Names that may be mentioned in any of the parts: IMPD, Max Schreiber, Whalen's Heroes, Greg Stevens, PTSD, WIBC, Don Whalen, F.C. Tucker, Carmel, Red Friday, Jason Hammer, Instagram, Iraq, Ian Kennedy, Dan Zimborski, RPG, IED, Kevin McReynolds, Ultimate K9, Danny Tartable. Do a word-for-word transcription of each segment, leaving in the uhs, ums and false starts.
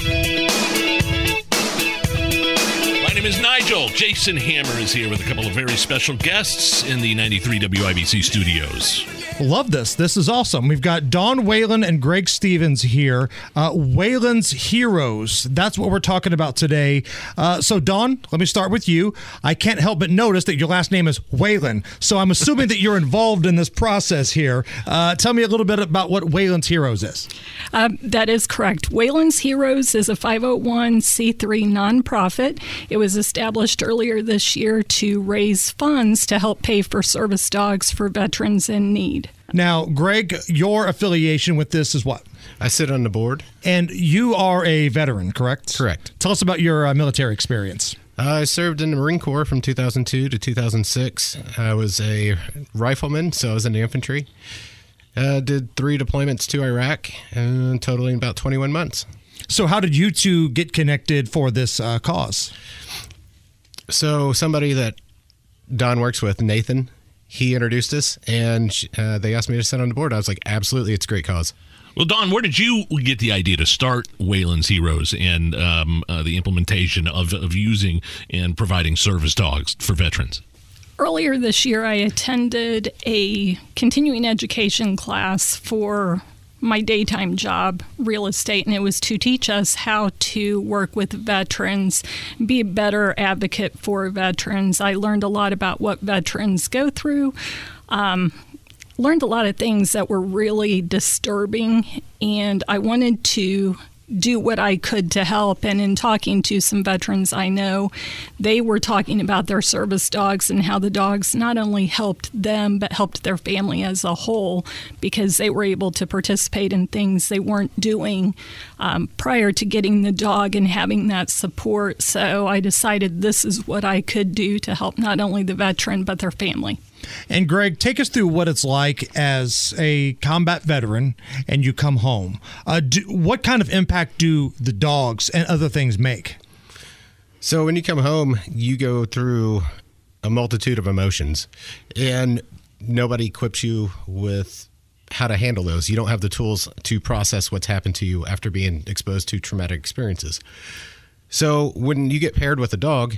My name is Nigel. Jason Hammer is here with a couple of very special guests in the ninety-three W I B C studios. Love this. This is awesome. We've got Don Whalen and Greg Stevens here. Uh, Whalen's Heroes. That's what we're talking about today. Uh, so, Don, let me start with you. I can't help but notice that your last name is Whalen. So I'm assuming that you're involved in this process here. Uh, tell me a little bit about what Whalen's Heroes is. Um, that is correct. Whalen's Heroes is a five oh one c three nonprofit. It was was established earlier this year to raise funds to help pay for service dogs for veterans in need. Now, Greg, your affiliation with this is what? I sit on the board. And you are a veteran, correct? Correct. Tell us about your uh, military experience. Uh, I served in the Marine Corps from two thousand two to two thousand six. I was a rifleman, so I was in the infantry. Uh, did three deployments to Iraq, uh, totaling about twenty-one months. So how did you two get connected for this uh, cause? So somebody that Don works with, Nathan, he introduced us, and uh, they asked me to sit on the board. I was like, absolutely, it's a great cause. Well, Don, where did you get the idea to start Whalen's Heroes and um, uh, the implementation of, of using and providing service dogs for veterans? Earlier this year, I attended a continuing education class for my daytime job, real estate, and it was to teach us how to work with veterans, be a better advocate for veterans. I learned a lot about what veterans go through, um, learned a lot of things that were really disturbing, and I wanted to do what I could to help. And in talking to some veterans I know, they were talking about their service dogs and how the dogs not only helped them, but helped their family as a whole, because they were able to participate in things they weren't doing um, prior to getting the dog and having that support. So I decided this is what I could do to help not only the veteran, but their family. And Greg, take us through what it's like as a combat veteran and you come home. Uh, do, what kind of impact do the dogs and other things make? So when you come home, you go through a multitude of emotions, and nobody equips you with how to handle those. You don't have the tools to process what's happened to you after being exposed to traumatic experiences. So when you get paired with a dog,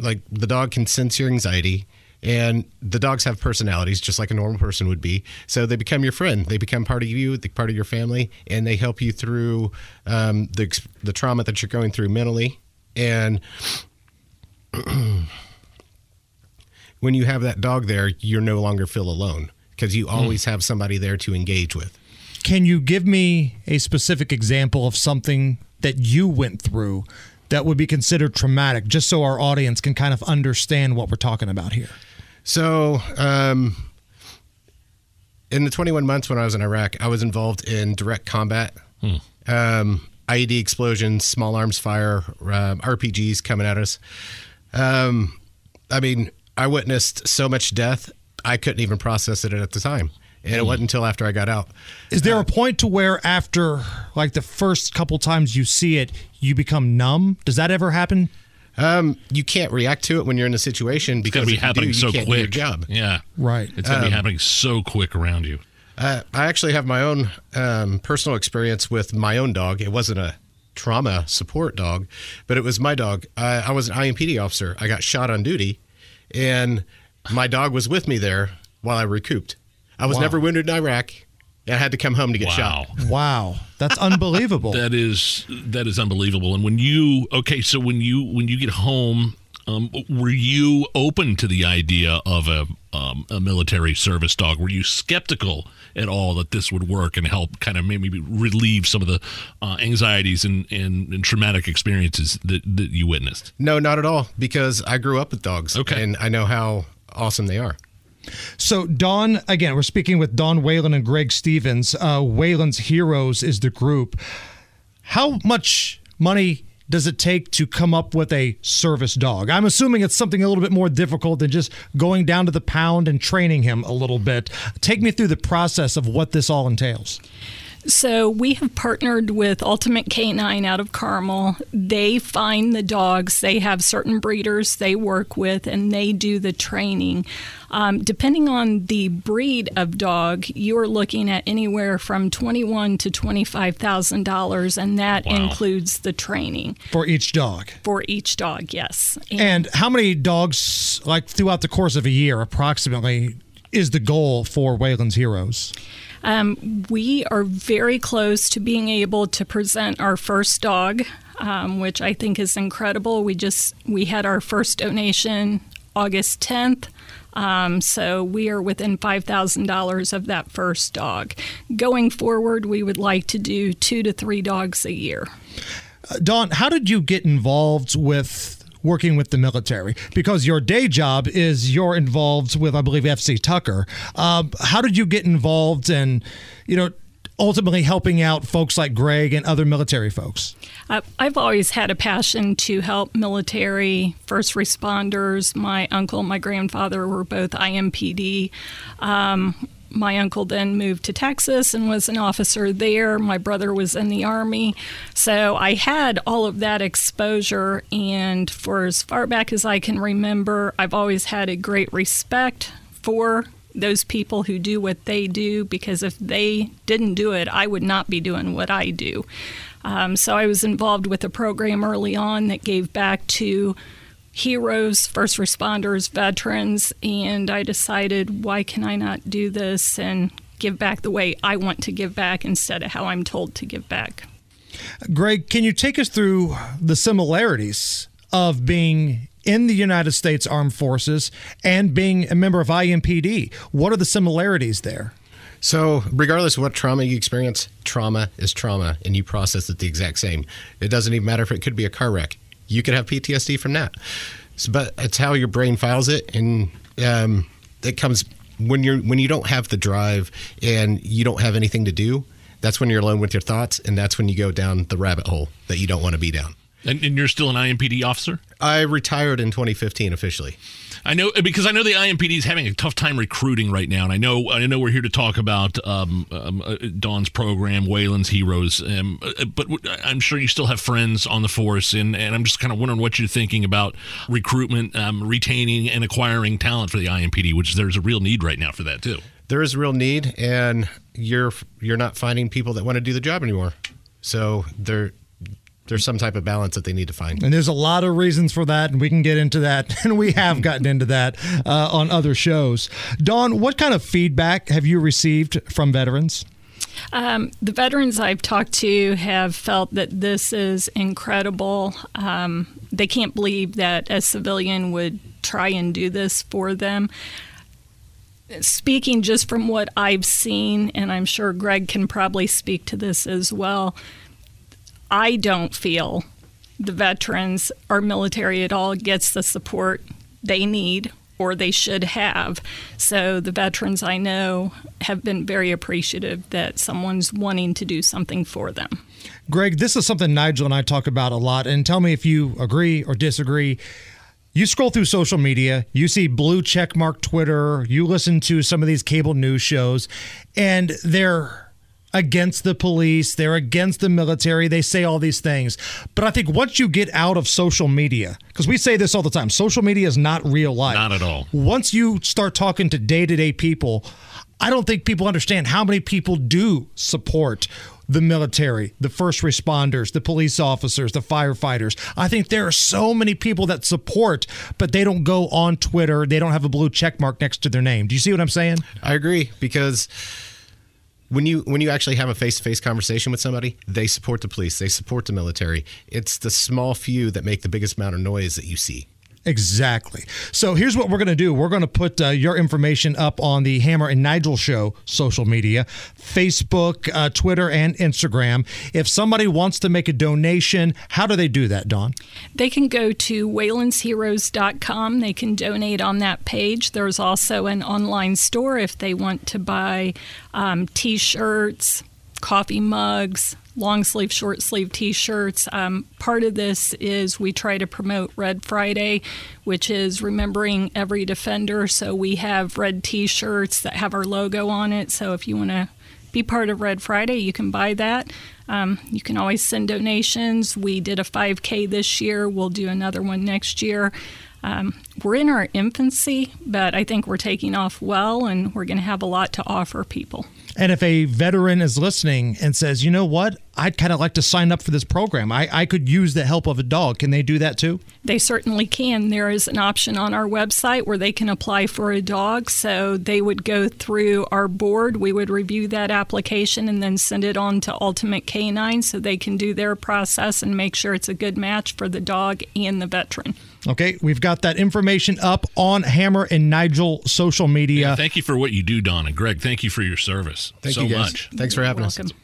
like the dog can sense your anxiety. And the dogs have personalities just like a normal person would be. So they become your friend. They become part of you, part of your family, and they help you through um, the the trauma that you're going through mentally. And when you have that dog there, you no longer feel alone because you always have somebody there to engage with. Can you give me a specific example of something that you went through that would be considered traumatic, just so our audience can kind of understand what we're talking about here? So um, in the twenty-one months when I was in Iraq, I was involved in direct combat, hmm. um, I E D explosions, small arms fire, uh, R P Gs coming at us. Um, I mean, I witnessed so much death, I couldn't even process it at the time. And it wasn't until after I got out. Is there uh, a point to where after, like, the first couple times you see it, you become numb? Does that ever happen? Um, you can't react to it when you're in a situation because it's going to be happening so quick. Your job. Yeah. Right. It's going to um, be happening so quick around you. Uh, I actually have my own um, personal experience with my own dog. It wasn't a trauma support dog, but it was my dog. I, I was an I M P D officer. I got shot on duty, and my dog was with me there while I recouped. I was wow. never wounded in Iraq, and I had to come home to get wow. shot. Wow. That's unbelievable. That is that is unbelievable. And when you okay, so when you when you get home, um, were you open to the idea of a um, a military service dog? Were you skeptical at all that this would work and help kind of maybe relieve some of the uh, anxieties and, and, and traumatic experiences that, that you witnessed? No, not at all, because I grew up with dogs, okay. and I know how awesome they are. So, Don, again, we're speaking with Don Whalen and Greg Stevens. Uh, Whalen's Heroes is the group. How much money does it take to come up with a service dog? I'm assuming it's something a little bit more difficult than just going down to the pound and training him a little bit. Take me through the process of what this all entails. So we have partnered with Ultimate K nine out of Carmel. They find the dogs. They have certain breeders they work with, and they do the training. Um, depending on the breed of dog, you're looking at anywhere from twenty-one thousand dollars to twenty-five thousand dollars, and that wow. includes the training. For each dog? For each dog, yes. And, and how many dogs, like throughout the course of a year approximately, is the goal for Whalen's Heroes? Um, we are very close to being able to present our first dog, um, which I think is incredible. We just we had our first donation August tenth, um, so we are within five thousand dollars of that first dog. Going forward, we would like to do two to three dogs a year. Uh, Dawn, how did you get involved with working with the military? Because your day job is you're involved with, I believe, F C. Tucker. Um, how did you get involved in, you know, ultimately helping out folks like Greg and other military folks? Uh, I've always had a passion to help military, first responders. My uncle and my grandfather were both I M P D. Um, My uncle then moved to Texas and was an officer there. My brother was in the Army. So I had all of that exposure, and for as far back as I can remember, I've always had a great respect for those people who do what they do, because if they didn't do it, I would not be doing what I do. Um, so I was involved with a program early on that gave back to heroes, first responders, veterans, and I decided, why can I not do this and give back the way I want to give back instead of how I'm told to give back? Greg, can you take us through the similarities of being in the United States Armed Forces and being a member of I M P D? What are the similarities there? So regardless of what trauma you experience, trauma is trauma, and you process it the exact same. It doesn't even matter if it could be a car wreck. You could have P T S D from that, so, but it's how your brain files it, and um, it comes when you're when you don't have the drive and you don't have anything to do. That's when you're alone with your thoughts, and that's when you go down the rabbit hole that you don't want to be down. And, and you're still an I M P D officer? I retired in twenty fifteen officially. I know, because I know the I M P D is having a tough time recruiting right now, and I know I know we're here to talk about um, um, uh, Dawn's program, Whalen's Heroes, um, uh, but w- I'm sure you still have friends on the force, and, and I'm just kind of wondering what you're thinking about recruitment, um, retaining, and acquiring talent for the I M P D, which there's a real need right now for that too. There is a real need, and you're you're not finding people that want to do the job anymore, so they're. There's some type of balance that they need to find. And there's a lot of reasons for that, and we can get into that, and we have gotten into that uh, on other shows. Dawn, what kind of feedback have you received from veterans? Um, the veterans I've talked to have felt that this is incredible. Um, they can't believe that a civilian would try and do this for them. Speaking just from what I've seen, and I'm sure Greg can probably speak to this as well, I don't feel the veterans or military at all gets the support they need or they should have. So the veterans I know have been very appreciative that someone's wanting to do something for them. Greg, this is something Nigel and I talk about a lot, and tell me if you agree or disagree. You scroll through social media, you see blue checkmark Twitter, you listen to some of these cable news shows, and they're against the police, they're against the military, they say all these things. But I think once you get out of social media, because we say this all the time, social media is not real life. Not at all. Once you start talking to day-to-day people, I don't think people understand how many people do support the military, the first responders, the police officers, the firefighters. I think there are so many people that support, but they don't go on Twitter, they don't have a blue check mark next to their name. Do you see what I'm saying? I agree, because When you when you actually have a face-to-face conversation with somebody, they support the police, they support the military. It's the small few that make the biggest amount of noise that you see. Exactly. So here's what we're going to do. We're going to put uh, your information up on the Hammer and Nigel Show social media, Facebook, uh, Twitter, and Instagram. If somebody wants to make a donation, how do they do that, Dawn? They can go to whalens heroes dot com. They can donate on that page. There's also an online store if they want to buy um, T-shirts, coffee mugs, long sleeve, short sleeve T-shirts. Um, part of this is we try to promote Red Friday, which is remembering every defender. So we have red T-shirts that have our logo on it. So if you want to be part of Red Friday. You can buy that. Um, you can always send donations. We did a five K this year. We'll do another one next year. Um, we're in our infancy, but I think we're taking off well, and we're going to have a lot to offer people. And if a veteran is listening and says, you know what, I'd kind of like to sign up for this program. I, I could use the help of a dog. Can they do that too? They certainly can. There is an option on our website where they can apply for a dog. So they would go through our board. We would review that application and then send it on to Ultimate K nine so they can do their process and make sure it's a good match for the dog and the veteran. Okay, we've got that information up on Hammer and Nigel social media. Yeah, thank you for what you do, Don and Greg. Thank you for your service. Thank so you guys. much. Thanks You're for having welcome. us.